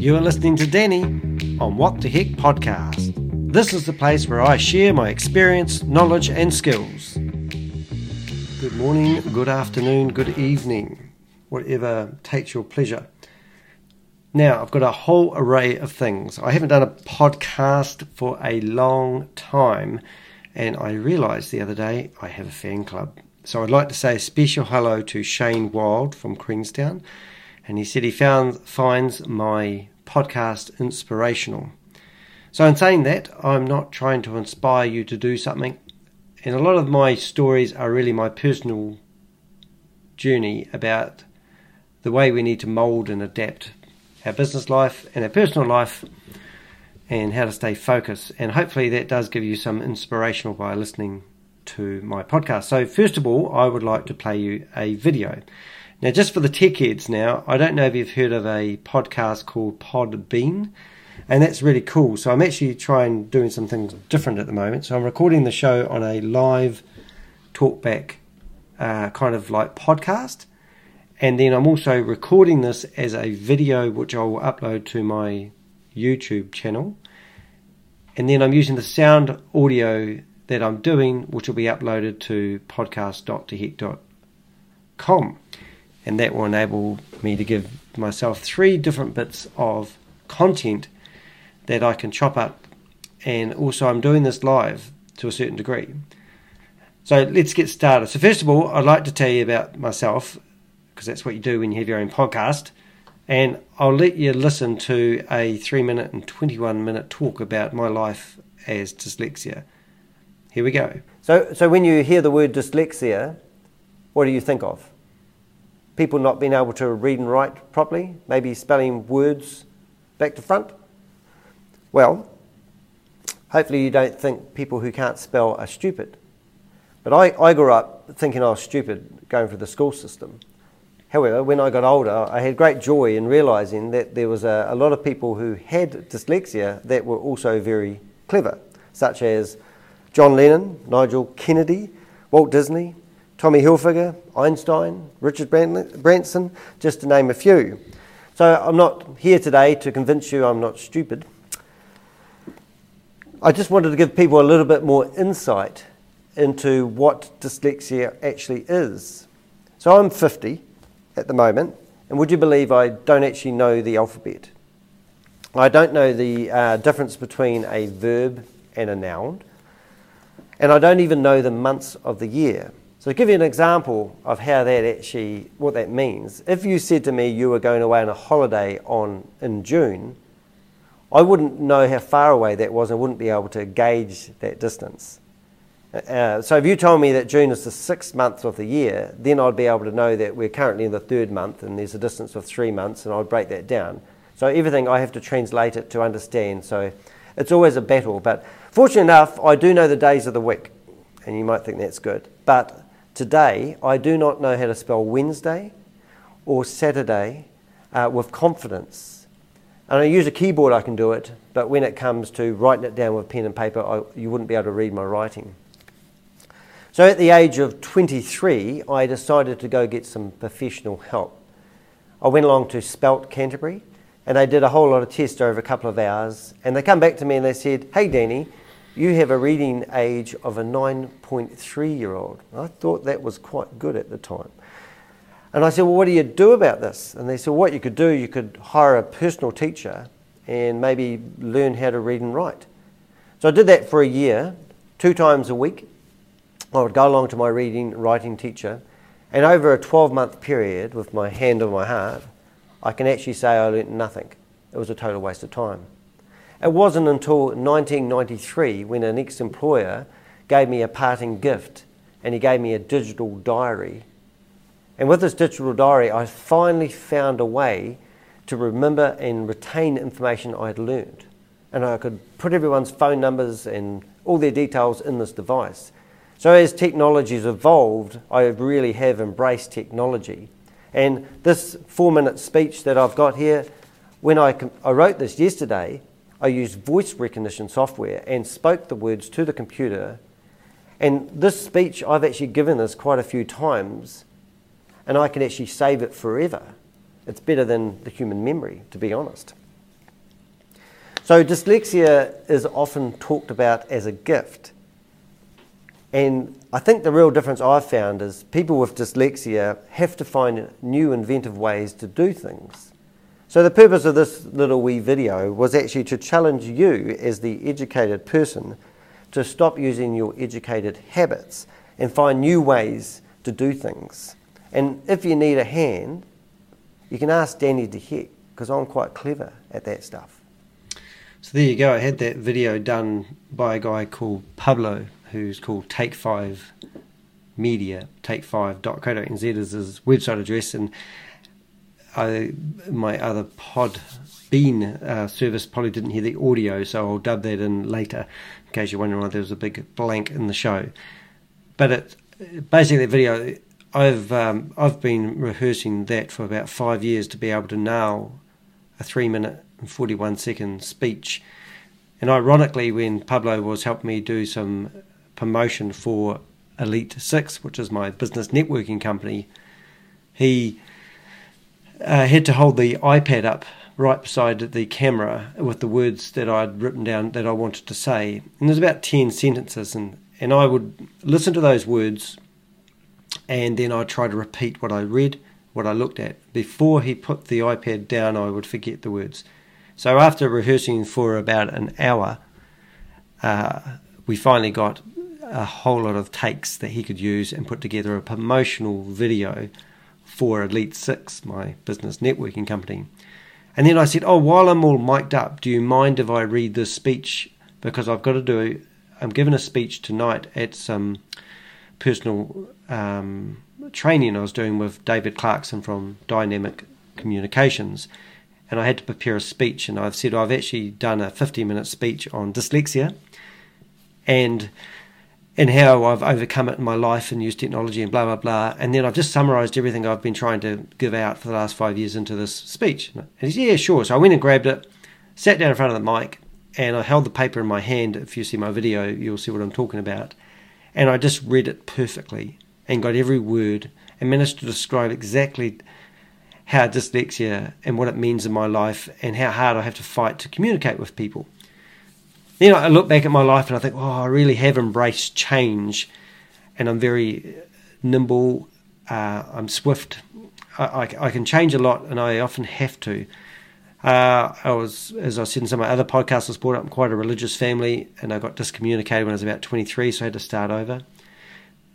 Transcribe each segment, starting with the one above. You are listening to Danny on What the Heck Podcast. This is the place where I share my experience, knowledge and skills. Good morning, good afternoon, good evening, whatever takes your pleasure. Now, I've got a whole array of things. I haven't done a podcast for a long time, and I realised the other day I have a fan club. So I'd like to say a special hello to Shane Wilde from Queenstown, and he said he finds my podcast inspirational. So in saying that, I'm not trying to inspire you to do something, and a lot of my stories are really my personal journey about the way we need to mould and adapt our business life and our personal life and how to stay focused. And hopefully that does give you some inspiration by listening to my podcast. So first of all, I would like to play you a video. Now, just for the tech heads now, I don't know if you've heard of a podcast called Podbean, and that's really cool. So I'm actually doing some things different at the moment. So I'm recording the show on a live talkback kind of like podcast. And then I'm also recording this as a video, which I will upload to my YouTube channel. And then I'm using the sound audio that I'm doing, which will be uploaded to podcast.dehek.com. And that will enable me to give myself three different bits of content that I can chop up. And also I'm doing this live to a certain degree. So let's get started. So first of all, I'd like to tell you about myself, because that's what you do when you have your own podcast. And I'll let you listen to a 3-minute and 21-minute talk about my life as dyslexia. Here we go. So when you hear the word dyslexia, what do you think of? People not being able to read and write properly, maybe spelling words back to front? Well, hopefully you don't think people who can't spell are stupid. But I grew up thinking I was stupid going through the school system. However, when I got older, I had great joy in realising that there was a lot of people who had dyslexia that were also very clever, such as John Lennon, Nigel Kennedy, Walt Disney, Tommy Hilfiger, Einstein, Richard Branson, just to name a few. So I'm not here today to convince you I'm not stupid. I just wanted to give people a little bit more insight into what dyslexia actually is. So I'm 50. At the moment, and would you believe I don't actually know the alphabet? I don't know the difference between a verb and a noun, and I don't even know the months of the year. So to give you an example of how that actually, what that means, if you said to me you were going away on a holiday in June, I wouldn't know how far away that was and wouldn't be able to gauge that distance. So if you told me that June is the 6th month of the year, then I'd be able to know that we're currently in the 3rd month and there's a distance of 3 months, and I'd break that down. So everything I have to translate it to understand. So it's always a battle. But fortunately enough, I do know the days of the week, and you might think that's good. But today, I do not know how to spell Wednesday or Saturday with confidence. And I use a keyboard, I can do it, but when it comes to writing it down with pen and paper, you wouldn't be able to read my writing. So at the age of 23, I decided to go get some professional help. I went along to Spelt Canterbury, and they did a whole lot of tests over a couple of hours, and they come back to me and they said, "Hey Danny, you have a reading age of a 9.3-year-old. I thought that was quite good at the time. And I said, "Well, what do you do about this?" And they said, "What you could do, you could hire a personal teacher and maybe learn how to read and write." So I did that for a year, 2 times a week. I would go along to my reading, writing teacher, and over a 12-month period, with my hand on my heart, I can actually say I learnt nothing. It was a total waste of time. It wasn't until 1993 when an ex-employer gave me a parting gift, and he gave me a digital diary. And with this digital diary, I finally found a way to remember and retain information I had learnt. And I could put everyone's phone numbers and all their details in this device. So as technology's evolved, I really have embraced technology. And this 4-minute speech that I've got here, when I wrote this yesterday, I used voice recognition software and spoke the words to the computer. And this speech, I've actually given this quite a few times, and I can actually save it forever. It's better than the human memory, to be honest. So dyslexia is often talked about as a gift. And I think the real difference I've found is people with dyslexia have to find new inventive ways to do things. So the purpose of this little wee video was actually to challenge you as the educated person to stop using your educated habits and find new ways to do things. And if you need a hand, you can ask Danny de Hek, because I'm quite clever at that stuff. So there you go. I had that video done by a guy called Pablo, who's called Take 5 Media. Take5.co.nz is his website address, and my other Podbean service probably didn't hear the audio, so I'll dub that in later in case you're wondering why there was a big blank in the show. But it, basically that video, I've been rehearsing that for about 5 years to be able to nail a 3-minute and 41-second speech. And ironically, when Pablo was helping me do some promotion for Elite Six, which is my business networking company, he had to hold the iPad up right beside the camera with the words that I'd written down that I wanted to say. And there's about 10 sentences, and I would listen to those words, and then I'd try to repeat what I read, what I looked at. Before he put the iPad down, I would forget the words. So after rehearsing for about an hour, we finally got a whole lot of takes that he could use and put together a promotional video for Elite Six, my business networking company. And then I said, oh, while I'm all mic'd up, do you mind if I read this speech? Because I've got to do, I'm giving a speech tonight at some personal training I was doing with David Clarkson from Dynamic Communications, and I had to prepare a speech, and I've said I've actually done a 15-minute speech on dyslexia and how I've overcome it in my life and used technology and blah, blah, blah, and then I've just summarised everything I've been trying to give out for the last 5 years into this speech. And he said, yeah, sure. So I went and grabbed it, sat down in front of the mic, and I held the paper in my hand. If you see my video, you'll see what I'm talking about. And I just read it perfectly and got every word and managed to describe exactly how dyslexia and what it means in my life and how hard I have to fight to communicate with people. Then I look back at my life and I think, oh, I really have embraced change, and I'm very nimble, I'm swift. I can change a lot, and I often have to. I was, as I said in some of my other podcasts, I was brought up in quite a religious family, and I got discommunicated when I was about 23, so I had to start over.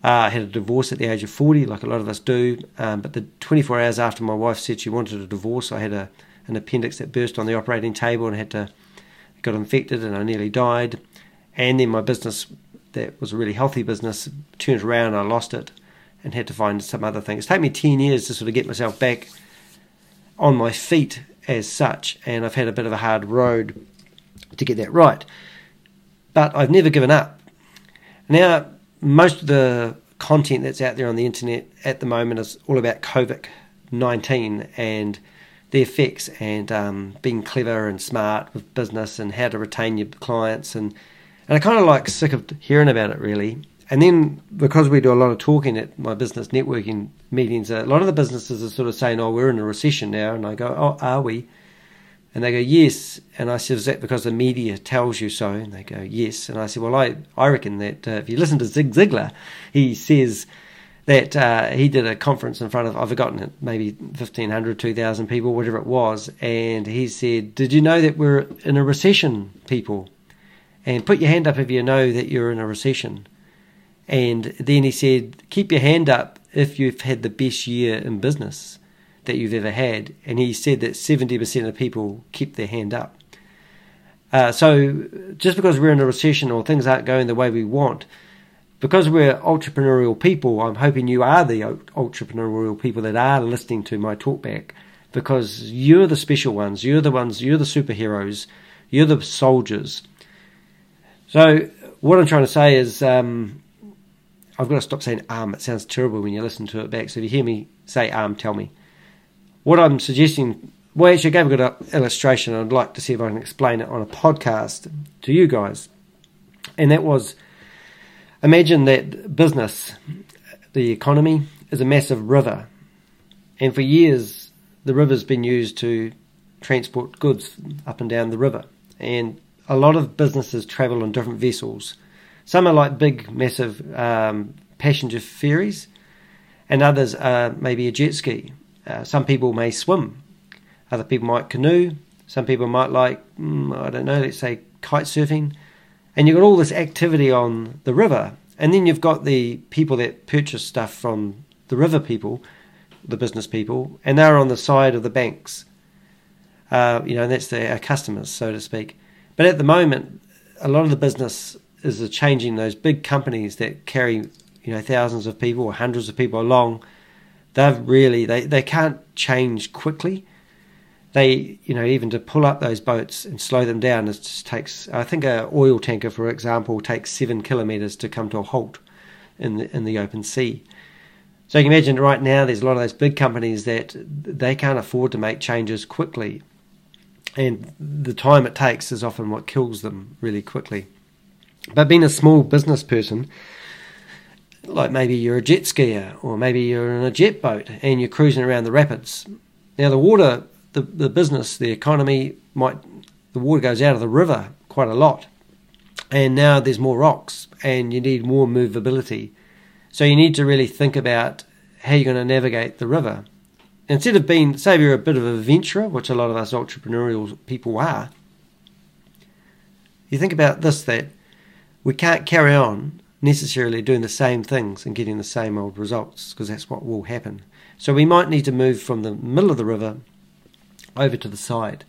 I had a divorce at the age of 40, like a lot of us do, but the 24 hours after my wife said she wanted a divorce, I had an appendix that burst on the operating table and got infected, and I nearly died. And then my business, that was a really healthy business, turned around, I lost it, and had to find some other things. It took me 10 years to sort of get myself back on my feet as such, and I've had a bit of a hard road to get that right. But I've never given up. Now, most of the content that's out there on the internet at the moment is all about COVID-19 and the effects, and being clever and smart with business and how to retain your clients, and I kind of like sick of hearing about it, really. And then, because we do a lot of talking at my business networking meetings, a lot of the businesses are sort of saying, oh, we're in a recession now. And I go, oh, are we? And they go, yes. And I said, is that because the media tells you so? And they go, yes. And I said, well, I reckon that if you listen to Zig Ziglar, he says that he did a conference in front of, I've forgotten it, maybe 1,500, 2,000 people, whatever it was. And he said, did you know that we're in a recession, people? And put your hand up if you know that you're in a recession. And then he said, keep your hand up if you've had the best year in business that you've ever had. And he said that 70% of people keep their hand up. So just because we're in a recession or things aren't going the way we want, because we're entrepreneurial people, I'm hoping you are the entrepreneurial people that are listening to my talkback, because you're the special ones, you're the superheroes, you're the soldiers. So what I'm trying to say is... I've got to stop saying it sounds terrible when you listen to it back, so if you hear me say tell me. What I'm suggesting, well, actually I gave a good illustration, I'd like to see if I can explain it on a podcast to you guys, and that was, imagine that business, the economy, is a massive river, and for years the river's been used to transport goods up and down the river, and a lot of businesses travel on different vessels. Some are like big, massive passenger ferries, and others are maybe a jet ski. Some people may swim. Other people might canoe. Some people might like, let's say kite surfing. And you've got all this activity on the river. And then you've got the people that purchase stuff from the river people, the business people, and they're on the side of the banks. And that's our customers, so to speak. But at the moment, a lot of the business is changing. Those big companies that carry, thousands of people or hundreds of people along, they can't change quickly. They, even to pull up those boats and slow them down, it just takes, I think an oil tanker, for example, takes 7 kilometres to come to a halt in the open sea. So you can imagine right now there's a lot of those big companies that they can't afford to make changes quickly. And the time it takes is often what kills them really quickly. But being a small business person, like maybe you're a jet skier or maybe you're in a jet boat and you're cruising around the rapids. Now the water... The business, the economy, the water goes out of the river quite a lot. And now there's more rocks and you need more movability. So you need to really think about how you're going to navigate the river. Instead of being, say you're a bit of an adventurer, which a lot of us entrepreneurial people are, you think about this, that we can't carry on necessarily doing the same things and getting the same old results, because that's what will happen. So we might need to move from the middle of the river over to the side.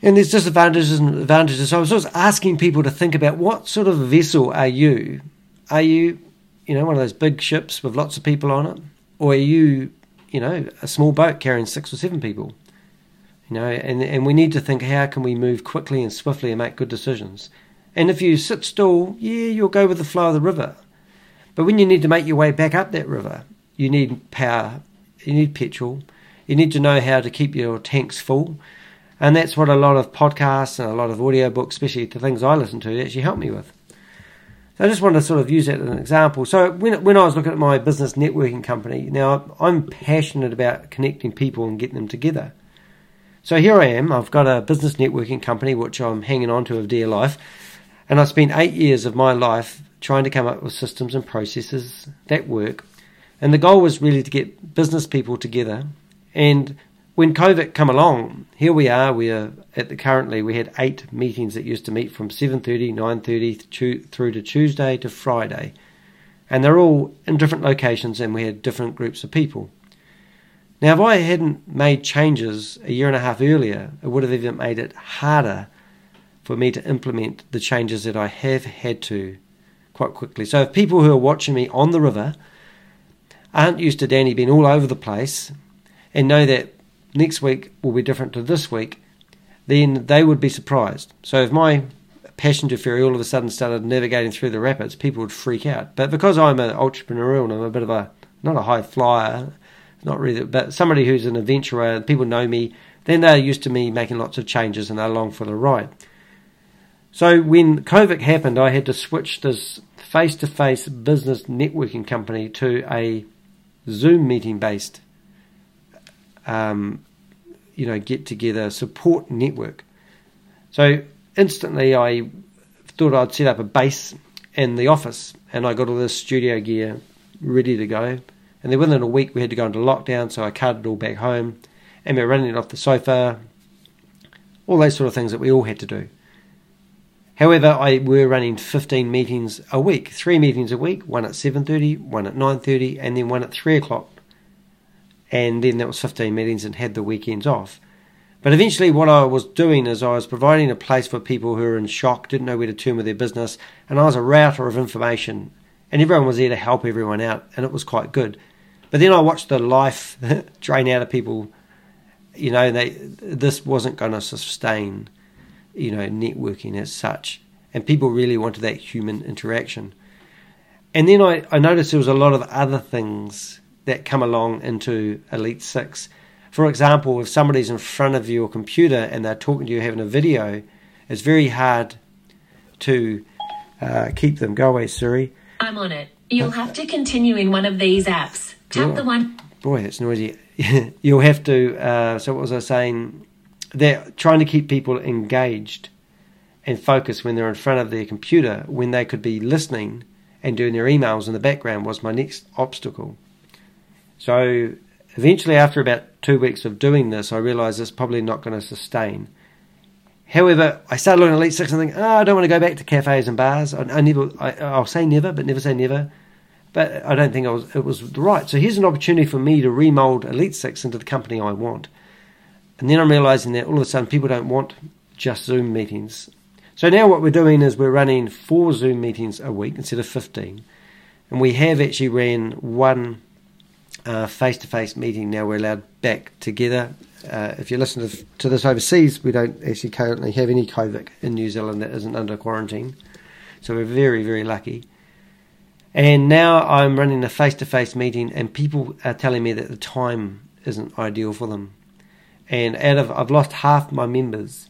And there's disadvantages and advantages. So I was just asking people to think about, what sort of vessel are you? Are you, one of those big ships with lots of people on it? Or are you, a small boat carrying 6 or 7 people? And we need to think, how can we move quickly and swiftly and make good decisions? And if you sit still, you'll go with the flow of the river. But when you need to make your way back up that river, you need power, you need petrol, you need to know how to keep your tanks full. And that's what a lot of podcasts and a lot of audiobooks, especially the things I listen to, actually help me with. So I just wanted to sort of use that as an example. So when I was looking at my business networking company, now I'm passionate about connecting people and getting them together. So here I am, I've got a business networking company, which I'm hanging on to of dear life. And I spent 8 years of my life trying to come up with systems and processes that work. And the goal was really to get business people together. And when COVID come along, here we are. We had 8 meetings that used to meet from 7:30, 9:30 through to Tuesday to Friday, and they're all in different locations, and we had different groups of people. Now, if I hadn't made changes a year and a half earlier, it would have even made it harder for me to implement the changes that I have had to quite quickly. So, if people who are watching me on the river aren't used to Danny being all over the place, and know that next week will be different to this week, then they would be surprised. So if my passenger ferry all of a sudden started navigating through the rapids, people would freak out. But because I'm an entrepreneurial and I'm a bit of a, not a high flyer, not really, but somebody who's an adventurer, people know me, then they're used to me making lots of changes and they're along for the ride. So when COVID happened, I had to switch this face-to-face business networking company to a Zoom meeting-based get together support network. So instantly I thought I'd set up a base in the office, and I got all this studio gear ready to go, and then within a week we had to go into lockdown, so I carted it all back home, and we were running it off the sofa, all those sort of things that we all had to do. However, we were running 15 meetings a week, 3 meetings a week, one at 7:30, one at 9:30, and then one at 3 o'clock. And then that was 15 meetings, and had the weekends off. But eventually what I was doing is I was providing a place for people who were in shock, didn't know where to turn with their business, and I was a router of information, and everyone was there to help everyone out, and it was quite good. But then I watched the life drain out of people. This wasn't going to sustain, networking as such, and people really wanted that human interaction. And then I noticed there was a lot of other things that come along into Elite Six. For example, if somebody's in front of your computer and they're talking to you having a video, it's very hard to keep them. Go away, Siri. I'm on it. You'll have to continue in one of these apps. Tap the one. Boy, that's noisy. You'll have to, so what was I saying? they're trying to keep people engaged and focused when they're in front of their computer, when they could be listening and doing their emails in the background, was my next obstacle. So eventually, after about 2 weeks of doing this, I realised it's probably not going to sustain. However, I started looking at Elite Six and thinking, I don't want to go back to cafes and bars. I'll say never, but never say never. But I don't think it was right. So here's an opportunity for me to remould Elite Six into the company I want. And then I'm realising that all of a sudden people don't want just Zoom meetings. So now what we're doing is we're running 4 Zoom meetings a week instead of 15. And we have actually ran one face-to-face meeting. Now we're allowed back together. If you listen to this overseas, we don't actually currently have any COVID in New Zealand that isn't under quarantine. So we're very, very lucky. And now I'm running a face-to-face meeting, and people are telling me that the time isn't ideal for them. And I've lost half my members.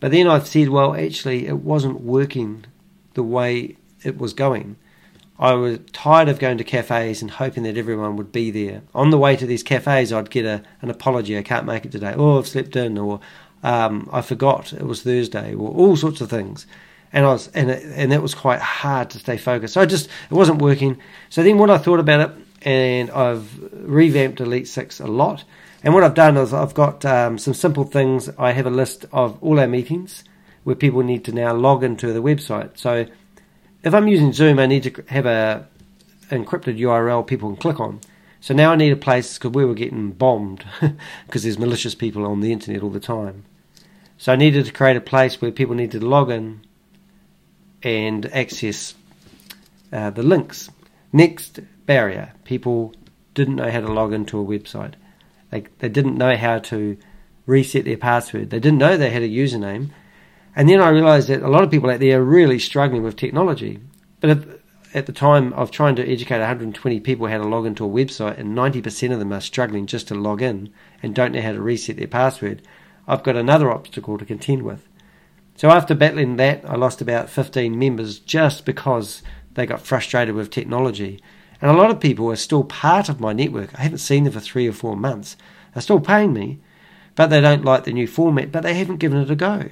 But then I've said, well, actually, it wasn't working the way it was going. I was tired of going to cafes and hoping that everyone would be there. On the way to these cafes, I'd get an apology. I can't make it today. Oh, I've slept in, or I forgot it was Thursday, or all sorts of things. And that was quite hard to stay focused. So it wasn't working. So then what I thought about it, and I've revamped Elite Six a lot. And what I've done is I've got some simple things. I have a list of all our meetings where people need to now log into the website. So if I'm using Zoom, I need to have a encrypted URL people can click on. So now I need a place, because we were getting bombed because there's malicious people on the internet all the time. So I needed to create a place where people needed to log in and access the links. Next barrier, people didn't know how to log into a website. They didn't know how to reset their password. They didn't know they had a username. And then I realised that a lot of people out there are really struggling with technology. But at the time of trying to educate 120 people how to log into a website, and 90% of them are struggling just to log in and don't know how to reset their password, I've got another obstacle to contend with. So after battling that, I lost about 15 members just because they got frustrated with technology. And a lot of people are still part of my network. I haven't seen them for 3 or 4 months. They're still paying me, but they don't like the new format, but they haven't given it a go.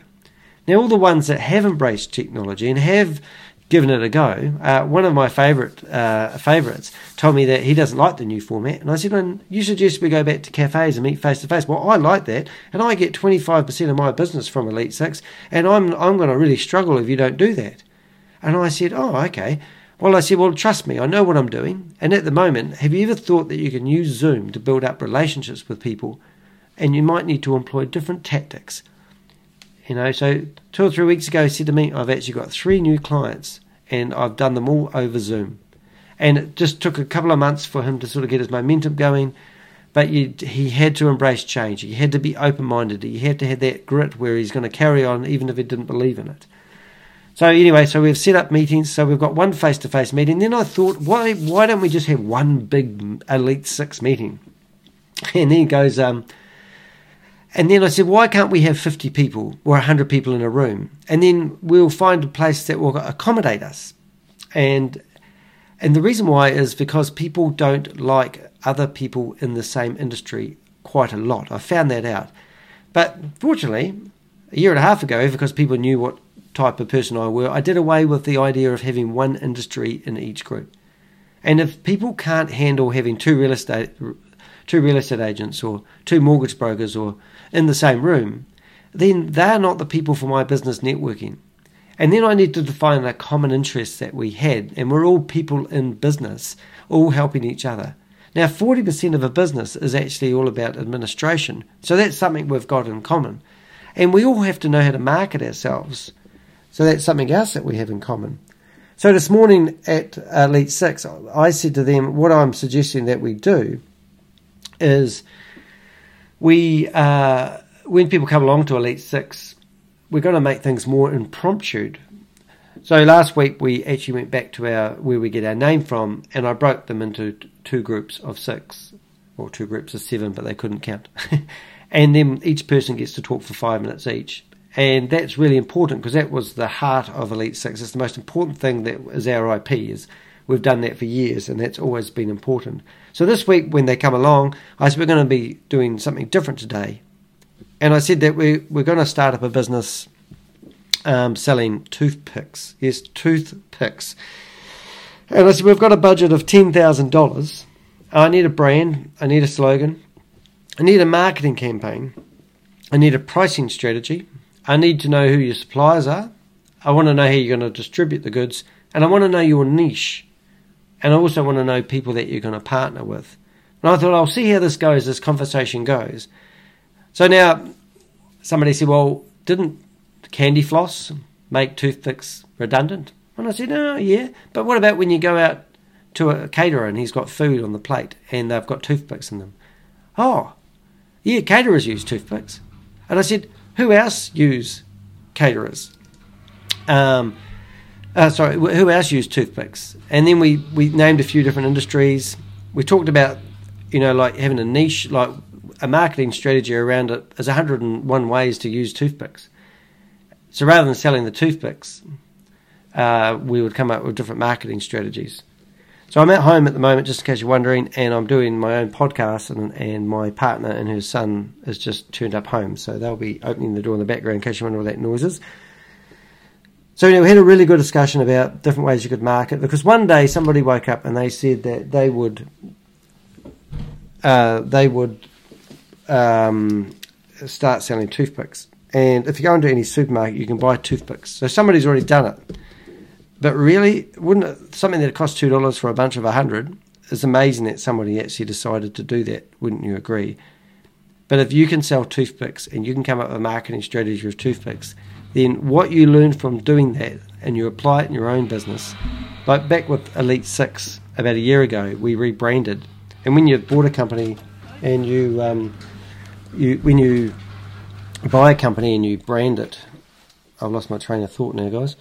Now, all the ones that have embraced technology and have given it a go, one of my favourites told me that he doesn't like the new format. And I said, well, you suggest we go back to cafes and meet face-to-face. Well, I like that, and I get 25% of my business from Elite Six, and I'm going to really struggle if you don't do that. And I said, oh, okay. Well, I said, well, trust me, I know what I'm doing. And at the moment, have you ever thought that you can use Zoom to build up relationships with people, and you might need to employ different tactics? You know, so 2 or 3 weeks ago, he said to me, I've actually got 3 new clients, and I've done them all over Zoom. And it just took a couple of months for him to sort of get his momentum going. But he had to embrace change. He had to be open-minded. He had to have that grit where he's going to carry on even if he didn't believe in it. So anyway, so we've set up meetings. So we've got one face-to-face meeting. Then I thought, why don't we just have one big Elite Six meeting? And then he goes, and then I said, why can't we have 50 people or 100 people in a room? And then we'll find a place that will accommodate us. And the reason why is because people don't like other people in the same industry quite a lot. I found that out. But fortunately, a year and a half ago, because people knew what type of person I were, I did away with the idea of having one industry in each group. And if people can't handle having two real estate agents or 2 mortgage brokers or in the same room, then they're not the people for my business networking. And then I need to define a common interest that we had, and we're all people in business, all helping each other. Now, 40% of a business is actually all about administration, so that's something we've got in common. And we all have to know how to market ourselves. So that's something else that we have in common. So this morning at Elite Six, I said to them, what I'm suggesting that we do is when people come along to Elite Six, we're going to make things more impromptu. So last week we actually went back to where we get our name from, and I broke them into 2 groups of 6, or 2 groups of 7, but they couldn't count. And then each person gets to talk for 5 minutes each. And that's really important, because that was the heart of Elite Six. It's the most important thing that is our IP. Is we've done that for years, and that's always been important. So this week when they come along, I said we're going to be doing something different today. And I said that we're going to start up a business selling toothpicks. Yes, toothpicks. And I said, we've got a budget of $10,000. I need a brand. I need a slogan. I need a marketing campaign. I need a pricing strategy. I need to know who your suppliers are. I want to know how you're going to distribute the goods. And I want to know your niche. And I also want to know people that you're going to partner with. And I thought, I'll see how this goes, this conversation goes. So now, somebody said, well, didn't candy floss make toothpicks redundant? And I said, oh, yeah. But what about when you go out to a caterer and he's got food on the plate and they've got toothpicks in them? Oh, yeah, caterers use toothpicks. And I said, who else use caterers? Who else use toothpicks? And then we named a few different industries. We talked about, you know, like having a niche, like a marketing strategy around it. There's 101 ways to use toothpicks. So rather than selling the toothpicks, we would come up with different marketing strategies. So I'm at home at the moment, just in case you're wondering, and I'm doing my own podcast, and my partner and her son has just turned up home. So they'll be opening the door in the background in case you wonder what that noise is. So anyway, we had a really good discussion about different ways you could market, because one day somebody woke up and they said that they would start selling toothpicks. And if you go into any supermarket, you can buy toothpicks. So somebody's already done it. But really, wouldn't it, something that cost $2 for a bunch of 100 is amazing that somebody actually decided to do that, wouldn't you agree? But if you can sell toothpicks and you can come up with a marketing strategy with toothpicks, then what you learn from doing that and you apply it in your own business, like back with Elite Six about a year ago, we rebranded. And when you bought a company and when you buy a company and you brand it, I've lost my train of thought now, guys.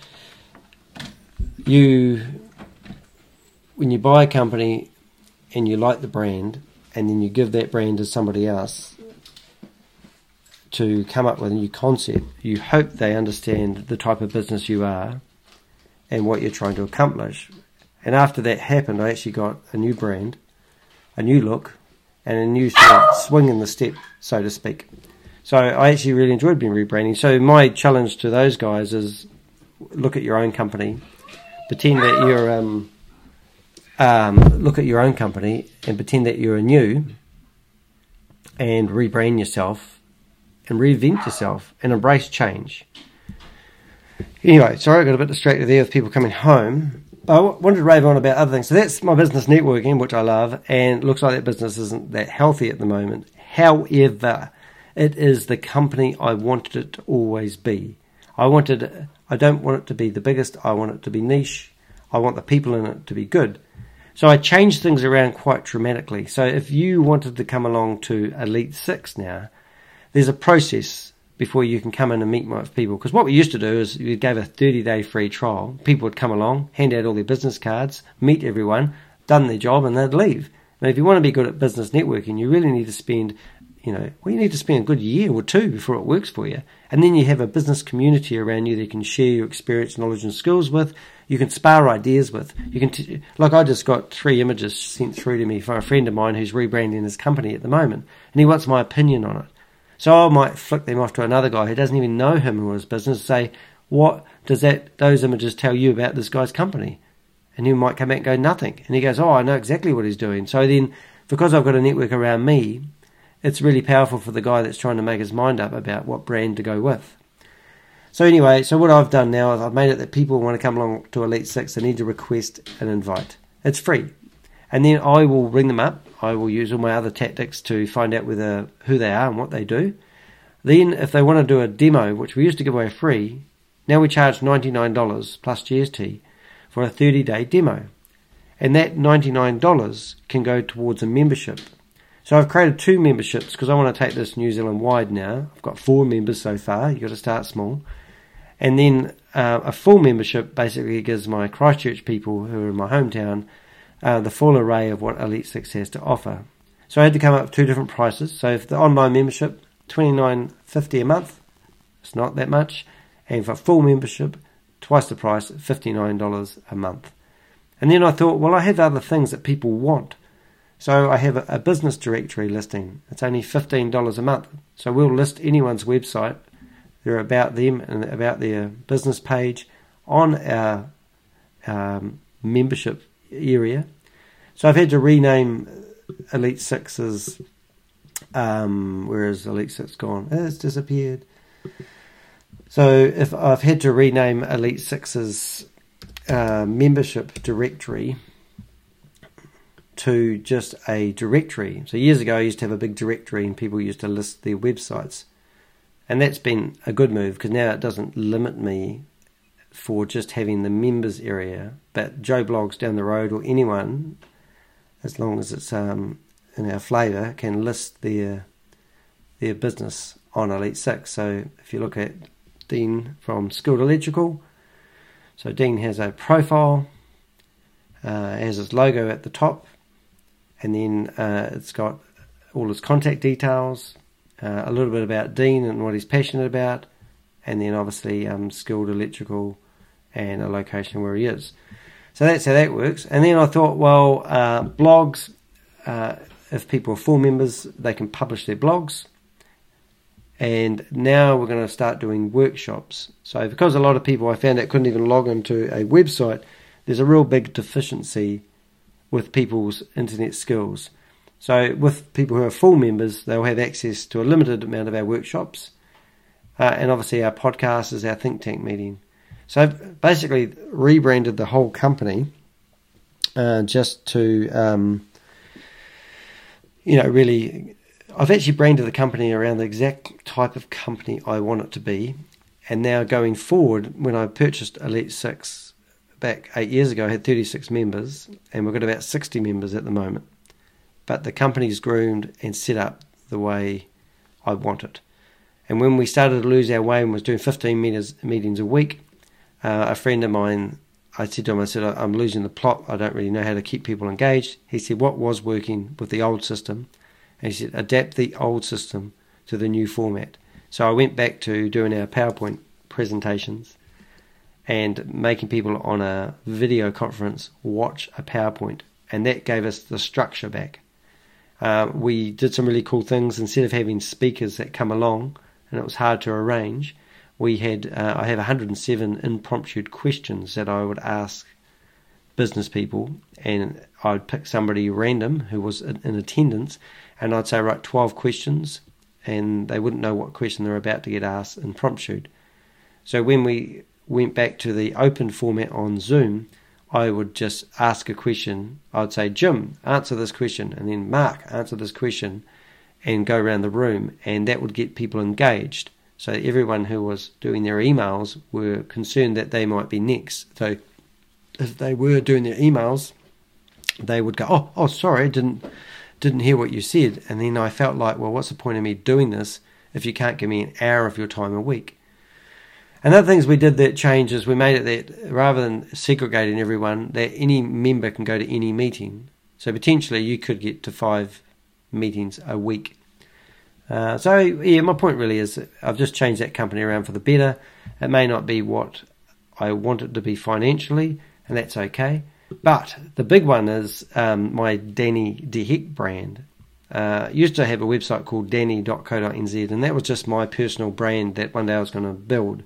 When you buy a company and you like the brand, and then you give that brand to somebody else to come up with a new concept, you hope they understand the type of business you are and what you're trying to accomplish. And after that happened, I actually got a new brand, a new look, and a new swing in the step, so to speak. So I actually really enjoyed being rebranding. So my challenge to those guys is look at your own company. Pretend that you're look at your own company and pretend that you're new, and rebrand yourself and reinvent yourself and embrace change. Anyway, sorry I got a bit distracted there with people coming home. But I wanted to rave on about other things. So that's my business networking, which I love, and looks like that business isn't that healthy at the moment. However, it is the company I wanted it to always be. I don't want it to be the biggest. I want it to be niche. I want the people in it to be good. So I changed things around quite dramatically. So if you wanted to come along to Elite Six now, there's a process before you can come in and meet with people. Because what we used to do is we gave a 30-day free trial. People would come along, hand out all their business cards, meet everyone, done their job, and they'd leave. Now, if you want to be good at business networking, you really need to spend... you need to spend a good year or two before it works for you. And then you have a business community around you that you can share your experience, knowledge and skills with. You can spar ideas with. You can like I just got 3 images sent through to me from a friend of mine who's rebranding his company at the moment. And he wants my opinion on it. So I might flick them off to another guy who doesn't even know him or his business and say, what does those images tell you about this guy's company? And he might come back and go, nothing. And he goes, oh, I know exactly what he's doing. So then, because I've got a network around me, it's really powerful for the guy that's trying to make his mind up about what brand to go with. So anyway, so what I've done now is I've made it that people want to come along to Elite Six, they need to request an invite. It's free. And then I will ring them up. I will use all my other tactics to find out who they are and what they do. Then if they want to do a demo, which we used to give away free, now we charge $99 plus GST for a 30-day demo. And that $99 can go towards a membership. So I've created 2 memberships because I want to take this New Zealand wide now. I've got 4 members so far. You've got to start small. And then a full membership basically gives my Christchurch people who are in my hometown the full array of what Elite Six has to offer. So I had to come up with 2 different prices. So if the online membership, $29.50 a month, it's not that much. And for full membership, twice the price, $59 a month. And then I thought, well, I have other things that people want. So I have a business directory listing. It's only $15 a month. So we'll list anyone's website. They're about them and about their business page on our membership area. So I've had to rename Elite Six's, where is Elite Six gone? It's disappeared. So if I've had to rename Elite Six's membership directory to just a directory. So years ago I used to have a big directory and people used to list their websites. And that's been a good move because now it doesn't limit me for just having the members area. But Joe Blogs down the road or anyone, as long as it's in our flavour, can list their business on Elite Six. So if you look at Dean from Skilled Electrical, so Dean has a profile, has his logo at the top, and then it's got all his contact details, a little bit about Dean and what he's passionate about, and then obviously Skilled Electrical and a location where he is. So that's how that works. And then I thought, well, blogs, if people are full members, they can publish their blogs. And now we're going to start doing workshops. So because a lot of people I found that couldn't even log into a website, there's a real big deficiency with people's internet skills. So with people who are full members, they'll have access to a limited amount of our workshops. And obviously our podcast is our think tank meeting. So I've basically rebranded the whole company just to, really... I've actually branded the company around the exact type of company I want it to be. And now going forward, when I purchased Elite Six back 8 years ago, I had 36 members, and we've got about 60 members at the moment. But the company's groomed and set up the way I want it. And when we started to lose our way and was doing 15 meetings a week, a friend of mine, I said to him, I said, I'm losing the plot. I don't really know how to keep people engaged. He said, what was working with the old system? And he said, adapt the old system to the new format. So I went back to doing our PowerPoint presentations and making people on a video conference watch a PowerPoint. And that gave us the structure back. We did some really cool things. Instead of having speakers that come along, and it was hard to arrange, we had I have 107 impromptu questions that I would ask business people, and I'd pick somebody random who was in attendance, and I'd say, right, 12 questions, and they wouldn't know what question they're about to get asked impromptu. So when we went back to the open format on Zoom, I would just ask a question. I'd say, Jim, answer this question, and then Mark, answer this question, and go around the room, and that would get people engaged. So everyone who was doing their emails were concerned that they might be next. So if they were doing their emails, they would go, oh, sorry, didn't hear what you said. And then I felt like, well, what's the point of me doing this if you can't give me an hour of your time a week? Another things we did that changed is we made it that rather than segregating everyone, that any member can go to any meeting. So potentially you could get to 5 meetings a week. My point really is I've just changed that company around for the better. It may not be what I want it to be financially, and that's okay. But the big one is my Danny de Hek brand. Used to have a website called danny.co.nz, and that was just my personal brand that one day I was going to build.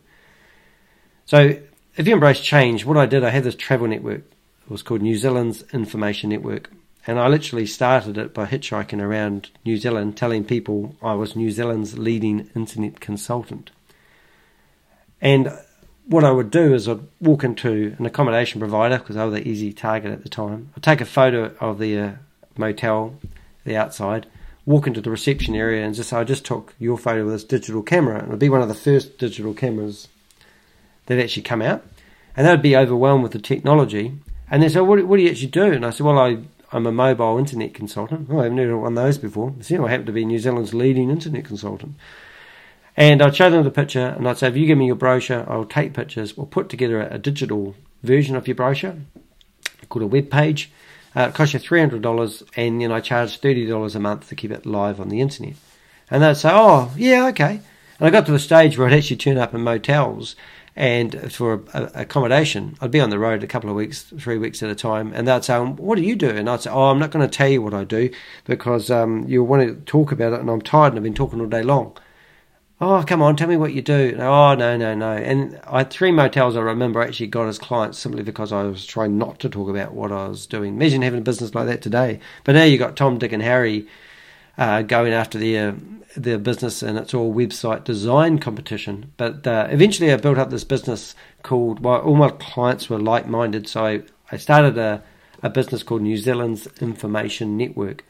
So if you embrace change, what I did, I had this travel network. It was called New Zealand's Information Network, and I literally started it by hitchhiking around New Zealand, telling people I was New Zealand's leading internet consultant. And what I would do is I'd walk into an accommodation provider, because they were the easy target at the time. I'd take a photo of their motel, the outside, walk into the reception area and just say, I just took your photo with this digital camera. And it would be one of the first digital cameras that actually come out. And they would be overwhelmed with the technology. And they said, what do you actually do? And I said, well, I'm a mobile internet consultant. Oh, I haven't heard of one of those before. I said, I happen to be New Zealand's leading internet consultant. And I'd show them the picture, and I'd say, if you give me your brochure, I'll take pictures. We'll put together a digital version of your brochure called a web page. It costs you $300, and then I charge $30 a month to keep it live on the internet. And they'd say, oh, yeah, okay. And I got to the stage where I'd actually turn up in motels And for accommodation, I'd be on the road a couple of weeks, 3 weeks at a time, and they'd say, what do you do? And I'd say, I'm not going to tell you what I do because you want to talk about it and I'm tired and I've been talking all day long. Oh, come on, tell me what you do. And, no. And I had three motels I remember actually got as clients simply because I was trying not to talk about what I was doing. Imagine having a business like that today. But now you've got Tom, Dick and Harry going after their business, and it's all website design competition. But eventually I built up this business called, well, all my clients were like-minded, so I started a business called New Zealand's Information Network.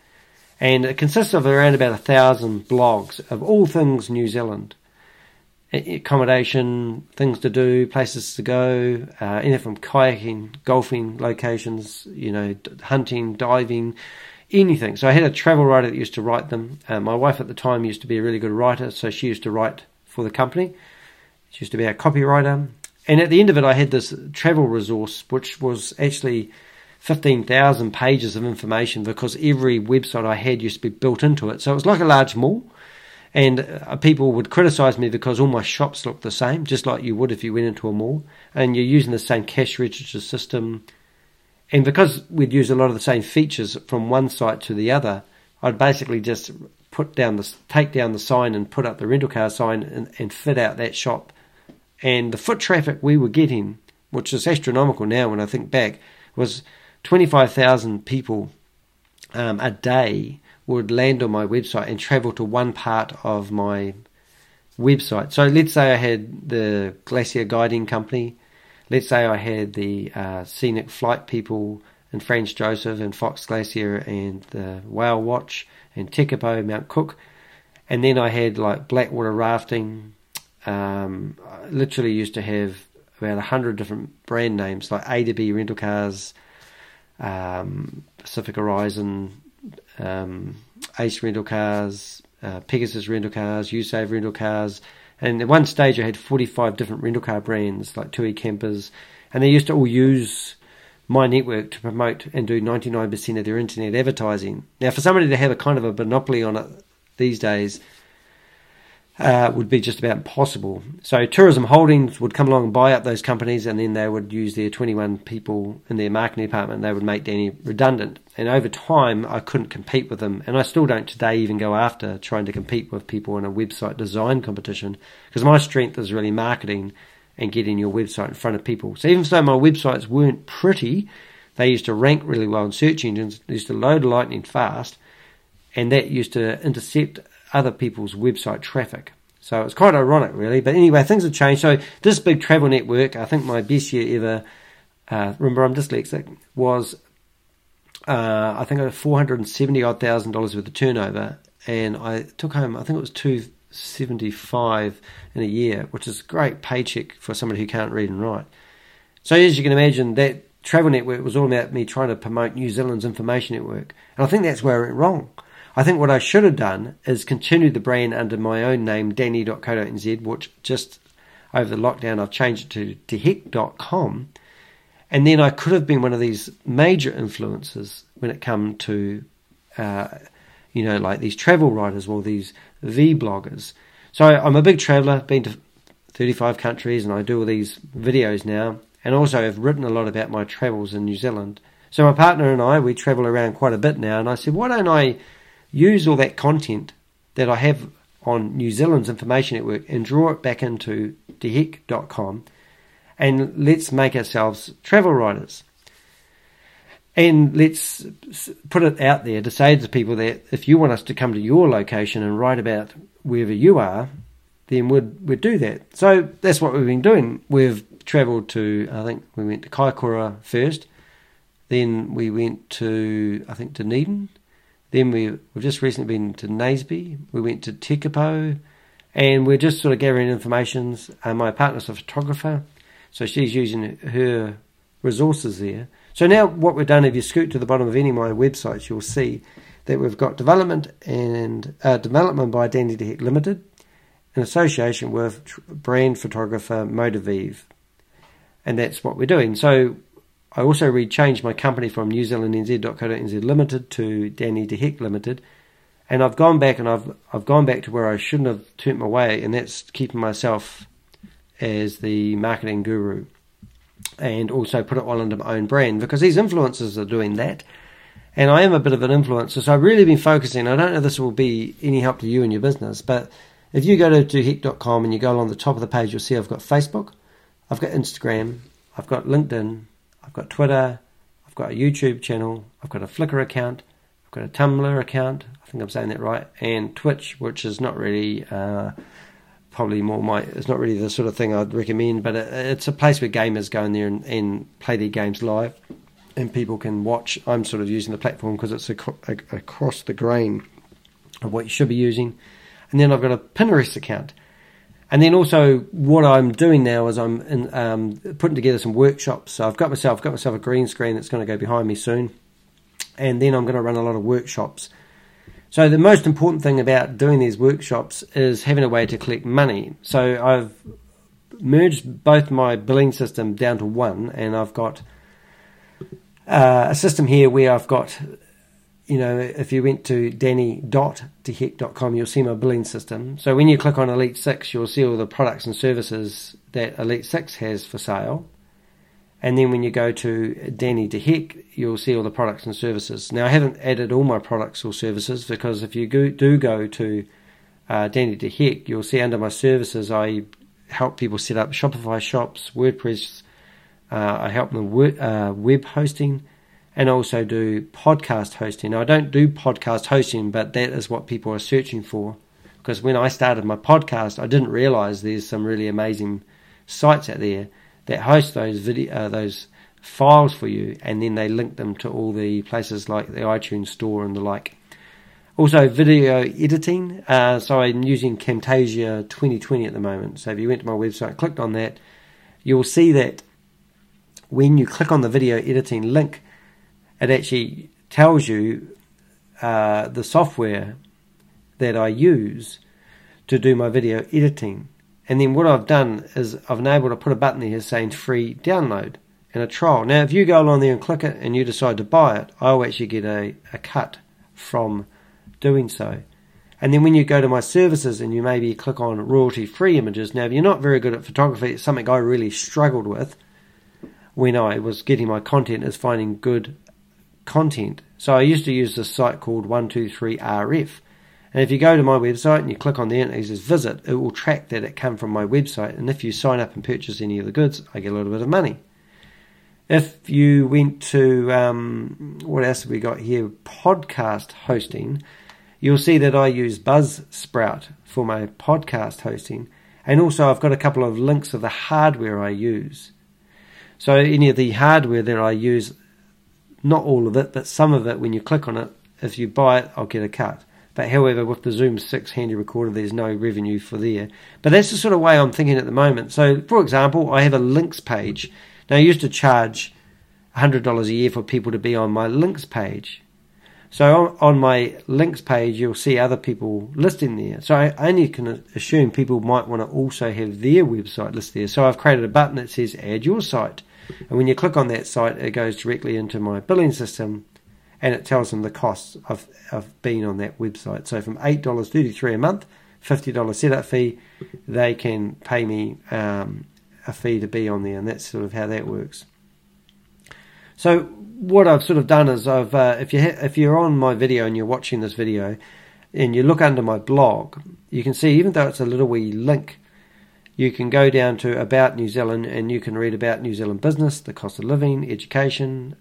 And it consists of around about 1,000 blogs of all things New Zealand. Accommodation, things to do, places to go, anything from kayaking, golfing locations, hunting, diving, anything. So I had a travel writer that used to write them. My wife at the time used to be a really good writer, so she used to write for the company. She used to be our copywriter. And at the end of it, I had this travel resource, which was actually 15,000 pages of information because every website I had used to be built into it. So it was like a large mall. And people would criticize me because all my shops looked the same, just like you would if you went into a mall. And you're using the same cash register system. And because we'd use a lot of the same features from one site to the other, I'd basically just take down the sign and put up the rental car sign and fit out that shop. And the foot traffic we were getting, which is astronomical now when I think back, was 25,000 people a day would land on my website and travel to one part of my website. So let's say I had the glacier guiding company. Let's say I had the scenic flight people and Franz Josef and Fox Glacier and the Whale Watch and Tekapo, Mount Cook. And then I had like Blackwater rafting. I literally used to have about 100 different brand names like A to B rental cars, Pacific Horizon, Ace rental cars, Pegasus rental cars, USave rental cars. And at one stage I had 45 different rental car brands like Tui Campers, and they used to all use my network to promote and do 99% of their internet advertising. Now for somebody to have a kind of a monopoly on it these days would be just about impossible. So Tourism Holdings would come along and buy up those companies, and then they would use their 21 people in their marketing department and they would make Danny redundant. And over time I couldn't compete with them, and I still don't today even go after trying to compete with people in a website design competition, because my strength is really marketing and getting your website in front of people. So even though my websites weren't pretty, they used to rank really well in search engines, they used to load lightning fast, and that used to intercept other people's website traffic. So it's quite ironic really, but anyway, things have changed. So this big travel network, I think my best year ever, remember I'm dyslexic, was I think I had $470,000 worth of turnover, and I took home, I think it was $275 in a year, which is a great paycheck for somebody who can't read and write. So as you can imagine, that travel network was all about me trying to promote New Zealand's Information Network, and I think that's where I went wrong. I think what I should have done is continue the brand under my own name, danny.co.nz, which just over the lockdown I've changed it to dehek.com. And then I could have been one of these major influencers when it come to, like these travel writers or these vloggers. So I'm a big traveller, been to 35 countries, and I do all these videos now. And also I've written a lot about my travels in New Zealand. So my partner and I, we travel around quite a bit now. And I said, why don't I use all that content that I have on New Zealand's Information Network and draw it back into dehek.com, and let's make ourselves travel writers. And let's put it out there to say to people that if you want us to come to your location and write about wherever you are, then we'd do that. So that's what we've been doing. We've travelled to, I think we went to Kaikoura first, then we went to, I think, Dunedin. Then we've just recently been to Naseby, we went to Tekapo, and we're just sort of gathering information. My partner's a photographer, so she's using her resources there. So now what we've done, if you scoot to the bottom of any of my websites, you'll see that we've got development by Danny de Hek Limited, in association with brand photographer Motive Eve. And that's what we're doing. So I also rechanged my company from New Zealand NZ.co.nz Limited to Danny de Hek Limited, and I've gone back to where I shouldn't have turned my way, and that's keeping myself as the marketing guru and also put it all under my own brand, because these influencers are doing that. And I am a bit of an influencer, so I've really been focusing. I don't know if this will be any help to you and your business, but if you go to dehek.com and you go along the top of the page, you'll see I've got Facebook, I've got Instagram, I've got LinkedIn, I've got Twitter, I've got a YouTube channel, I've got a Flickr account, I've got a Tumblr account, I think I'm saying that right, and Twitch, which is not really probably more my, it's not really the sort of thing I'd recommend, but it's a place where gamers go in there and play their games live, and people can watch. I'm sort of using the platform because it's across the grain of what you should be using. And then I've got a Pinterest account. And then also what I'm doing now is I'm putting together some workshops. So I've got myself a green screen that's going to go behind me soon. And then I'm going to run a lot of workshops. So the most important thing about doing these workshops is having a way to collect money. So I've merged both my billing system down to one, and I've got a system here where I've got, if you went to danny.dehek.com, you'll see my billing system. So when you click on Elite Six, you'll see all the products and services that Elite Six has for sale. And then when you go to Danny de Hek, you'll see all the products and services. Now, I haven't added all my products or services, because if you go to Danny de Hek, you'll see under my services, I help people set up Shopify shops, WordPress. I help them with web hosting, and also do podcast hosting. Now, I don't do podcast hosting, but that is what people are searching for, because when I started my podcast, I didn't realize there's some really amazing sites out there that host those files for you, and then they link them to all the places like the iTunes Store and the like. Also, video editing. So I'm using Camtasia 2020 at the moment. So if you went to my website, clicked on that, you'll see that when you click on the video editing link, it actually tells you the software that I use to do my video editing. And then what I've done is I've enabled to put a button there saying free download and a trial. Now, if you go along there and click it and you decide to buy it, I'll actually get a cut from doing so. And then when you go to my services and you maybe click on royalty-free images. Now, if you're not very good at photography, it's something I really struggled with when I was getting my content, is finding good content. So I used to use this site called 123RF. And if you go to my website and you click on there and it says visit, it will track that it come from my website. And if you sign up and purchase any of the goods, I get a little bit of money. If you went to, what else have we got here? Podcast hosting. You'll see that I use Buzzsprout for my podcast hosting. And also I've got a couple of links of the hardware I use. So any of the hardware that I use, not all of it, but some of it, when you click on it, if you buy it, I'll get a cut. But however, with the Zoom 6 handy recorder, there's no revenue for there. But that's the sort of way I'm thinking at the moment. So, for example, I have a links page. Now, I used to charge $100 a year for people to be on my links page. So on my links page, you'll see other people listing there. So I only can assume people might want to also have their website list there. So I've created a button that says add your site. And when you click on that site, it goes directly into my billing system, and it tells them the costs of being on that website. So from $8.33 a month, $50 setup fee, they can pay me a fee to be on there, and that's sort of how that works. So what I've sort of done is I've if you're on my video and you're watching this video, and you look under my blog, you can see, even though it's a little wee link, you can go down to About New Zealand, and you can read about New Zealand business, the cost of living, education,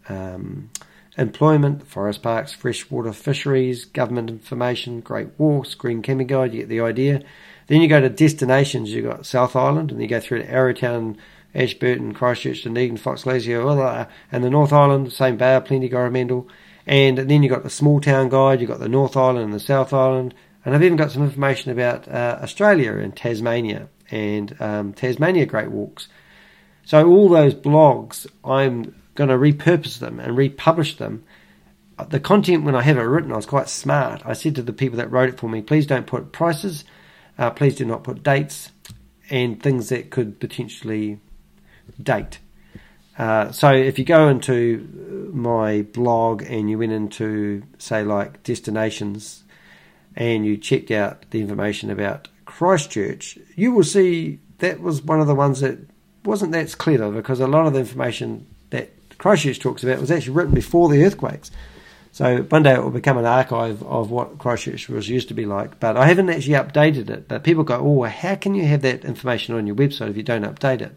employment, forest parks, freshwater fisheries, government information, Great Walks, Green Camping Guide. You get the idea. Then you go to destinations. You've got South Island, and you go through to Arrowtown, Ashburton, Christchurch, Dunedin, Fox Glacier, and the North Island, St. Barr, Plenty, Coromandel. And then you've got the Small Town Guide. You've got the North Island and the South Island. And I've even got some information about Australia and Tasmania, and Tasmania Great Walks. So all those blogs, I'm going to repurpose them and republish them. The content, when I have it written, I was quite smart. I said to the people that wrote it for me, please don't put prices, please do not put dates, and things that could potentially date. So if you go into my blog and you went into, say, like destinations, and you checked out the information about Christchurch, you will see that was one of the ones that wasn't that clever, because a lot of the information that Christchurch talks about was actually written before the earthquakes. So one day it will become an archive of what Christchurch was used to be like. But I haven't actually updated it. But people go, oh, well, how can you have that information on your website if you don't update it?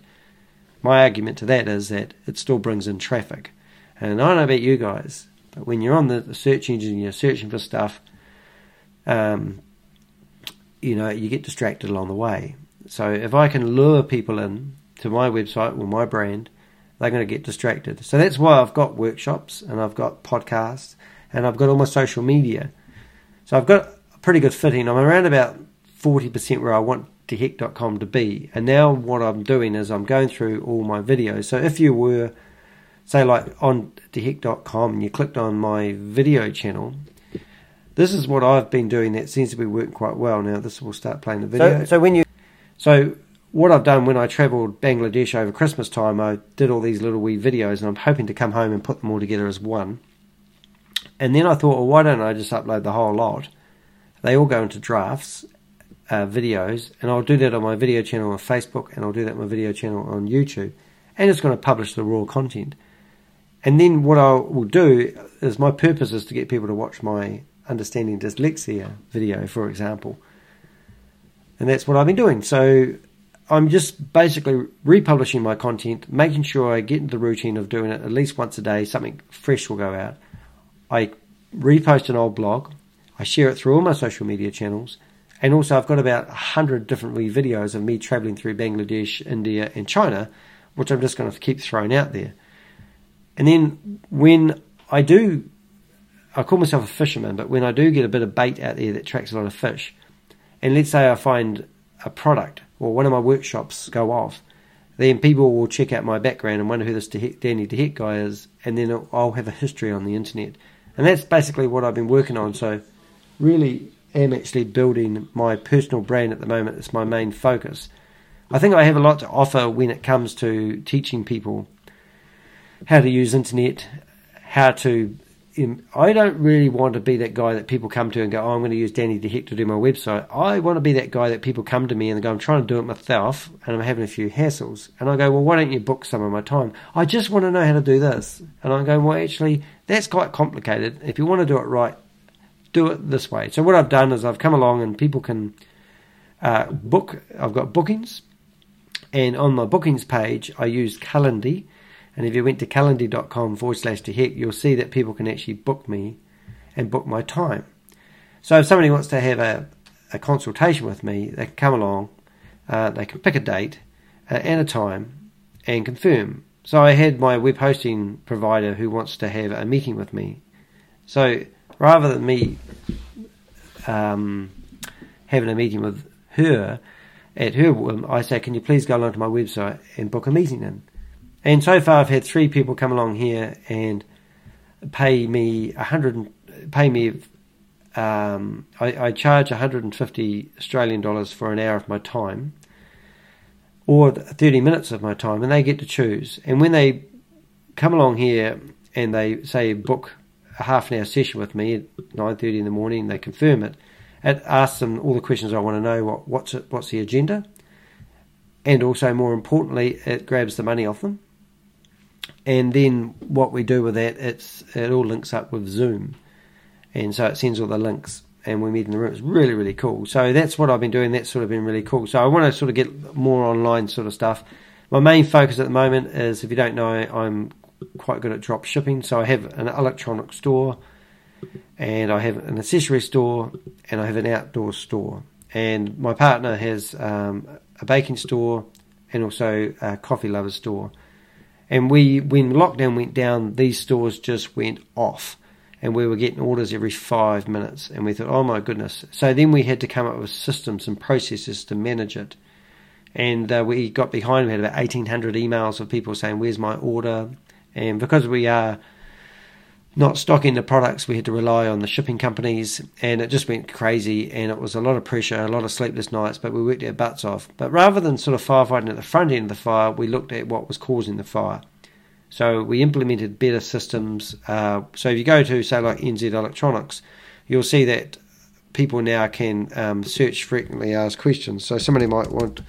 My argument to that is that it still brings in traffic. And I don't know about you guys, but when you're on the search engine and you're searching for stuff, you know, you get distracted along the way. So if I can lure people in to my website or my brand, they're going to get distracted. So that's why I've got workshops and I've got podcasts and I've got all my social media. So I've got a pretty good fitting. I'm around about 40% where I want dehek.com to be. And now what I'm doing is I'm going through all my videos. So if you were, say, like on dehek.com and you clicked on my video channel, this is what I've been doing that seems to be working quite well. Now this will start playing the video. So what I've done when I travelled Bangladesh over Christmas time, I did all these little wee videos, and I'm hoping to come home and put them all together as one. And then I thought, well, why don't I just upload the whole lot? They all go into drafts, videos, and I'll do that on my video channel on Facebook, and I'll do that on my video channel on YouTube, and it's going to publish the raw content. And then what I will do is, my purpose is to get people to watch my Understanding Dyslexia video, for example. And that's what I've been doing. So I'm just basically republishing my content, making sure I get into the routine of doing it at least once a day. Something fresh will go out. I repost an old blog. I share it through all my social media channels. And also I've got about 100 different videos of me travelling through Bangladesh, India and China, which I'm just going to keep throwing out there. And then when I do, I call myself a fisherman, but when I do get a bit of bait out there that attracts a lot of fish, and let's say I find a product or one of my workshops go off, then people will check out my background and wonder who this Danny de Hek guy is, and then I'll have a history on the internet. And that's basically what I've been working on. So really am actually building my personal brand at the moment. It's my main focus. I think I have a lot to offer when it comes to teaching people how to use internet, how to... I don't really want to be that guy that people come to and go, oh, I'm going to use Danny de Hek to do my website. I want to be that guy that people come to me and they go, I'm trying to do it myself and I'm having a few hassles. And I go, well, why don't you book some of my time? I just want to know how to do this. And I go, well, actually, that's quite complicated. If you want to do it right, do it this way. So what I've done is I've come along and people can book. I've got bookings. And on my bookings page, I use Calendly. And if you went to calendly.com/dehek, you'll see that people can actually book me and book my time. So if somebody wants to have a consultation with me, they can come along, they can pick a date and a time and confirm. So I had my web hosting provider who wants to have a meeting with me. So rather than me having a meeting with her at her whim, I say, can you please go along to my website and book a meeting in? And so far, I've had 3 people come along here and pay me. I charge $150 for an hour of my time, or 30 minutes of my time, and they get to choose. And when they come along here and they say book a half an hour session with me at 9:30 in the morning, and they confirm it, it asks them all the questions I want to know. What's the agenda? And also, more importantly, it grabs the money off them. And then what we do with that, it all links up with Zoom. And so it sends all the links and we meet in the room. It's really, really cool. So that's what I've been doing. That's sort of been really cool. So I want to sort of get more online sort of stuff. My main focus at the moment is, if you don't know, I'm quite good at drop shipping. So I have an electronic store and I have an accessory store and I have an outdoor store. And my partner has a baking store and also a coffee lovers store. And we, when lockdown went down, these stores just went off and we were getting orders every 5 minutes and we thought, oh my goodness. So then we had to come up with systems and processes to manage it. And we got behind, we had about 1,800 emails of people saying, where's my order? And because we are not stocking the products, we had to rely on the shipping companies, and it just went crazy, and it was a lot of pressure, a lot of sleepless nights, but we worked our butts off. But rather than sort of firefighting at the front end of the fire, we looked at what was causing the fire. So we implemented better systems. So if you go to, say, like NZ Electronics, you'll see that people now can search frequently asked questions. So somebody might want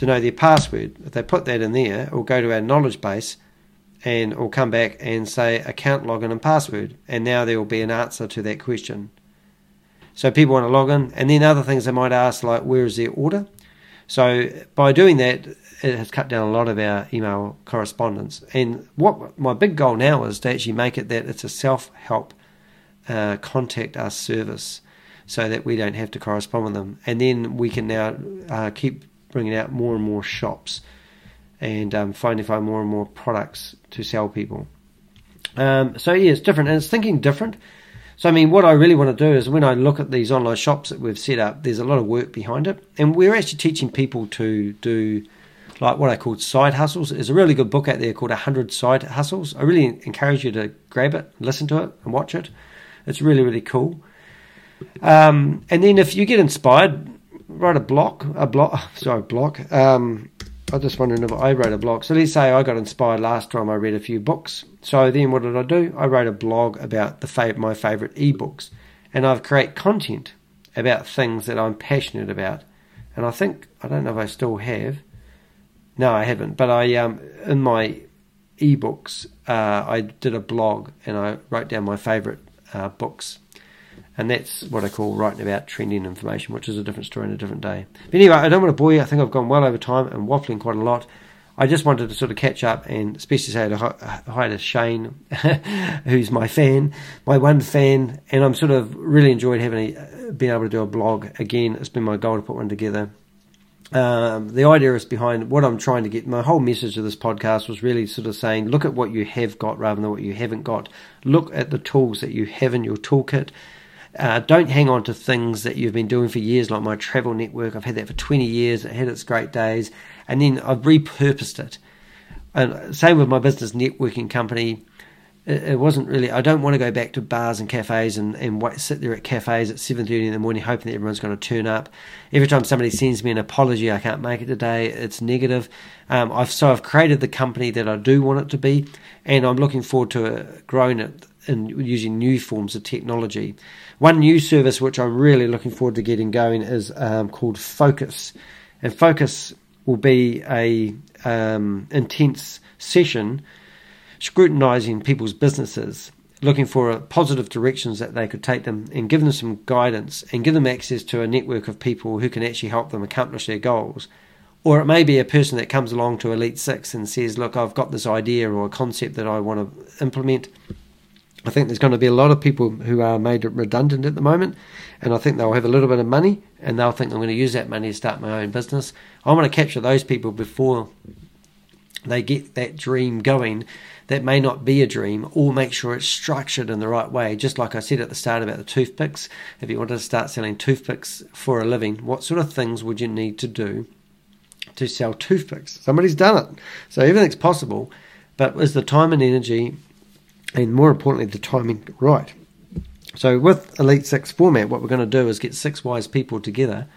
to know their password. If they put that in there, it will go to our knowledge base and it will come back and say account login and password, and now there will be an answer to that question. So people want to log in, and then other things they might ask, like where is their order? So by doing that, it has cut down a lot of our email correspondence. And what my big goal now is to actually make it that it's a self-help contact us service, so that we don't have to correspond with them. And then we can now keep bringing out more and more shops and find more and more products to sell people. So yeah, it's different, and it's thinking different. So I mean, what I really want to do is when I look at these online shops that we've set up, there's a lot of work behind it. And we're actually teaching people to do like what I call side hustles. There's a really good book out there called 100 Side Hustles. I really encourage you to grab it, listen to it and watch it. It's really, really cool. And then if you get inspired, write a blog. I'm just wondering if I wrote a blog. So let's say I got inspired last time I read a few books. So then what did I do? I wrote a blog about my favourite ebooks. And I've created content about things that I'm passionate about. And I think, I don't know if I still have. No, I haven't. But I in my ebooks, I did a blog and I wrote down my favourite books. And that's what I call writing about trending information, which is a different story and a different day. But anyway, I don't want to bore you. I think I've gone well over time and waffling quite a lot. I just wanted to sort of catch up and especially say hi to Shane, who's my fan, my one fan. And I'm sort of really enjoyed being able to do a blog again. It's been my goal to put one together. The idea is behind what I'm trying to get. My whole message of this podcast was really sort of saying, look at what you have got rather than what you haven't got. Look at the tools that you have in your toolkit. Don't hang on to things that you've been doing for years, like my travel network. I've had that for 20 years. It had its great days. And then I've repurposed it. And same with my business networking company. It wasn't really, I don't want to go back to bars and cafes and sit there at cafes at 7:30 in the morning hoping that everyone's going to turn up. Every time somebody sends me an apology, I can't make it today, it's negative. I've created the company that I do want it to be, and I'm looking forward to growing it and using new forms of technology. One new service which I'm really looking forward to getting going is called Focus. And Focus will be a intense session scrutinising people's businesses, looking for positive directions that they could take them and give them some guidance and give them access to a network of people who can actually help them accomplish their goals. Or it may be a person that comes along to Elite Six and says, look, I've got this idea or a concept that I want to implement. I think there's going to be a lot of people who are made redundant at the moment, and I think they'll have a little bit of money and they'll think I'm going to use that money to start my own business. I want to capture those people before they get that dream going. That may not be a dream, or make sure it's structured in the right way. Just like I said at the start about the toothpicks, if you wanted to start selling toothpicks for a living, what sort of things would you need to do to sell toothpicks? Somebody's done it. So everything's possible, but is the time and energy, and more importantly, the timing right? So with Elite Six format, what we're going to do is get six wise people together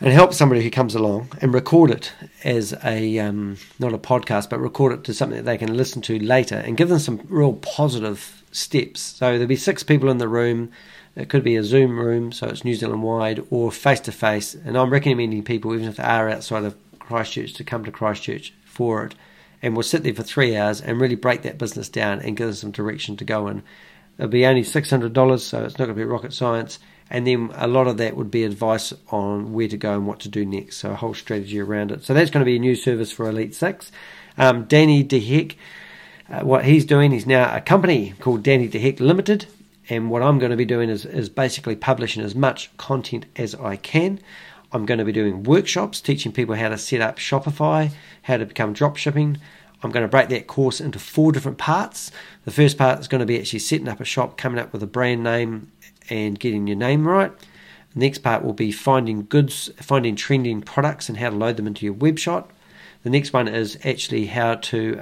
and help somebody who comes along and record it as a, not a podcast, but record it to something that they can listen to later and give them some real positive steps. So there'll be six people in the room. It could be a Zoom room, so it's New Zealand wide, or face-to-face. And I'm recommending people, even if they are outside of Christchurch, to come to Christchurch for it. And we'll sit there for 3 hours and really break that business down and give them some direction to go in. It'll be only $600, so it's not going to be rocket science. And then a lot of that would be advice on where to go and what to do next, so a whole strategy around it. So that's going to be a new service for Elite Six. Danny de Hek, what he's doing, he's now a company called Danny de Hek Limited, and what I'm going to be doing is basically publishing as much content as I can. I'm going to be doing workshops, teaching people how to set up Shopify, how to become dropshipping. I'm going to break that course into 4 different parts. The first part is going to be actually setting up a shop, coming up with a brand name, and getting your name right. The next part will be finding goods, finding trending products and how to load them into your webshop. The next one is actually how to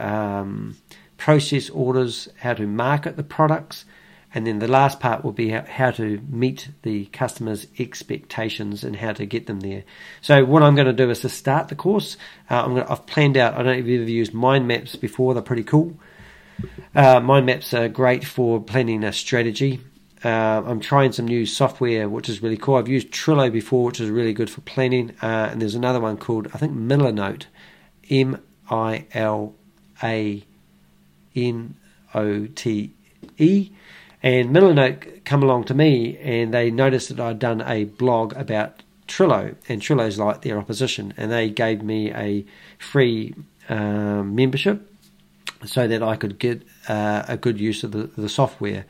process orders, how to market the products. And then the last part will be how to meet the customer's expectations and how to get them there. So what I'm going to do is to start the course. I've planned out, I don't know if you've ever used mind maps before, they're pretty cool. Mind maps are great for planning a strategy. I'm trying some new software, which is really cool. I've used Trello before, which is really good for planning. And there's another one called, I think, Milanote, Milanote. And Milanote come along to me, and they noticed that I'd done a blog about Trello, and Trello's like their opposition, and they gave me a free membership so that I could get a good use of the software.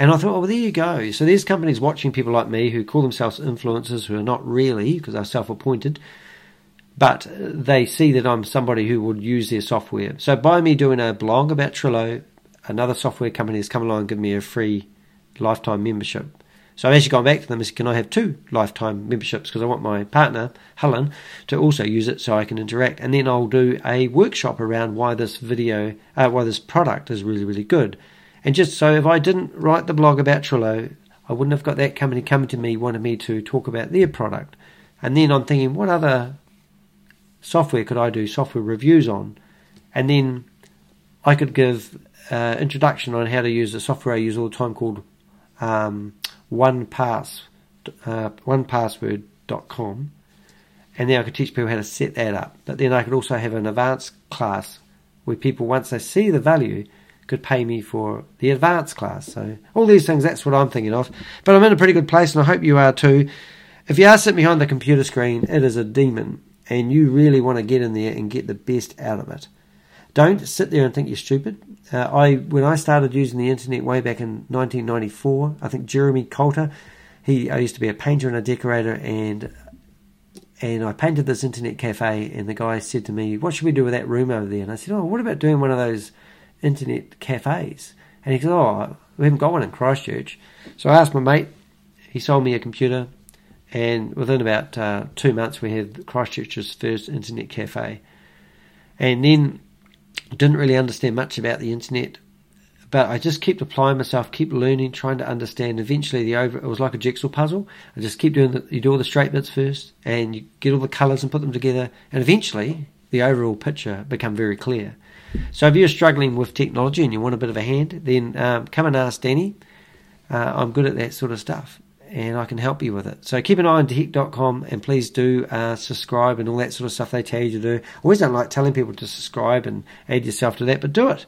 And I thought, well, there you go. So there's companies watching people like me who call themselves influencers, who are not really, because they're self-appointed, but they see that I'm somebody who would use their software. So by me doing a blog about Trello, another software company has come along and given me a free lifetime membership. So I've actually gone back to them and said, can I have two lifetime memberships? Because I want my partner, Helen, to also use it so I can interact. And then I'll do a workshop around why this product is really, really good. And just so if I didn't write the blog about Trello, I wouldn't have got that company coming to me, wanting me to talk about their product. And then I'm thinking, what other software could I do software reviews on? And then I could give introduction on how to use the software I use all the time called 1password.com, and then I could teach people how to set that up. But then I could also have an advanced class where people, once they see the value, could pay me for the advanced class. So all these things, that's what I'm thinking of. But I'm in a pretty good place, and I hope you are too. If you are sitting behind the computer screen, it is a demon, and you really want to get in there and get the best out of it. Don't sit there and think you're stupid. When I started using the internet way back in 1994, I think Jeremy Coulter, I used to be a painter and a decorator, and I painted this internet cafe, and the guy said to me, what should we do with that room over there? And I said, oh, what about doing one of those internet cafes? And he said, oh, we haven't got one in Christchurch. So I asked my mate, he sold me a computer, and within about 2 months we had Christchurch's first internet cafe. And then didn't really understand much about the internet, but I just kept applying myself, kept learning, trying to understand. Eventually, it was like a jigsaw puzzle. I just keep doing you do all the straight bits first, and you get all the colours and put them together, and eventually the overall picture become very clear. So if you're struggling with technology and you want a bit of a hand, then come and ask Danny. I'm good at that sort of stuff, and I can help you with it. So keep an eye on dehek.com, and please do subscribe and all that sort of stuff they tell you to do. I always don't like telling people to subscribe and add yourself to that, but do it.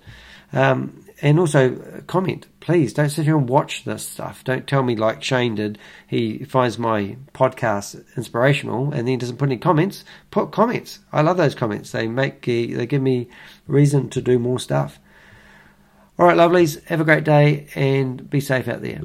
And also comment, please. Don't sit here and watch this stuff. Don't tell me like Shane did. He finds my podcast inspirational and then doesn't put any comments. Put comments. I love those comments. They give me reason to do more stuff. All right, lovelies, have a great day and be safe out there.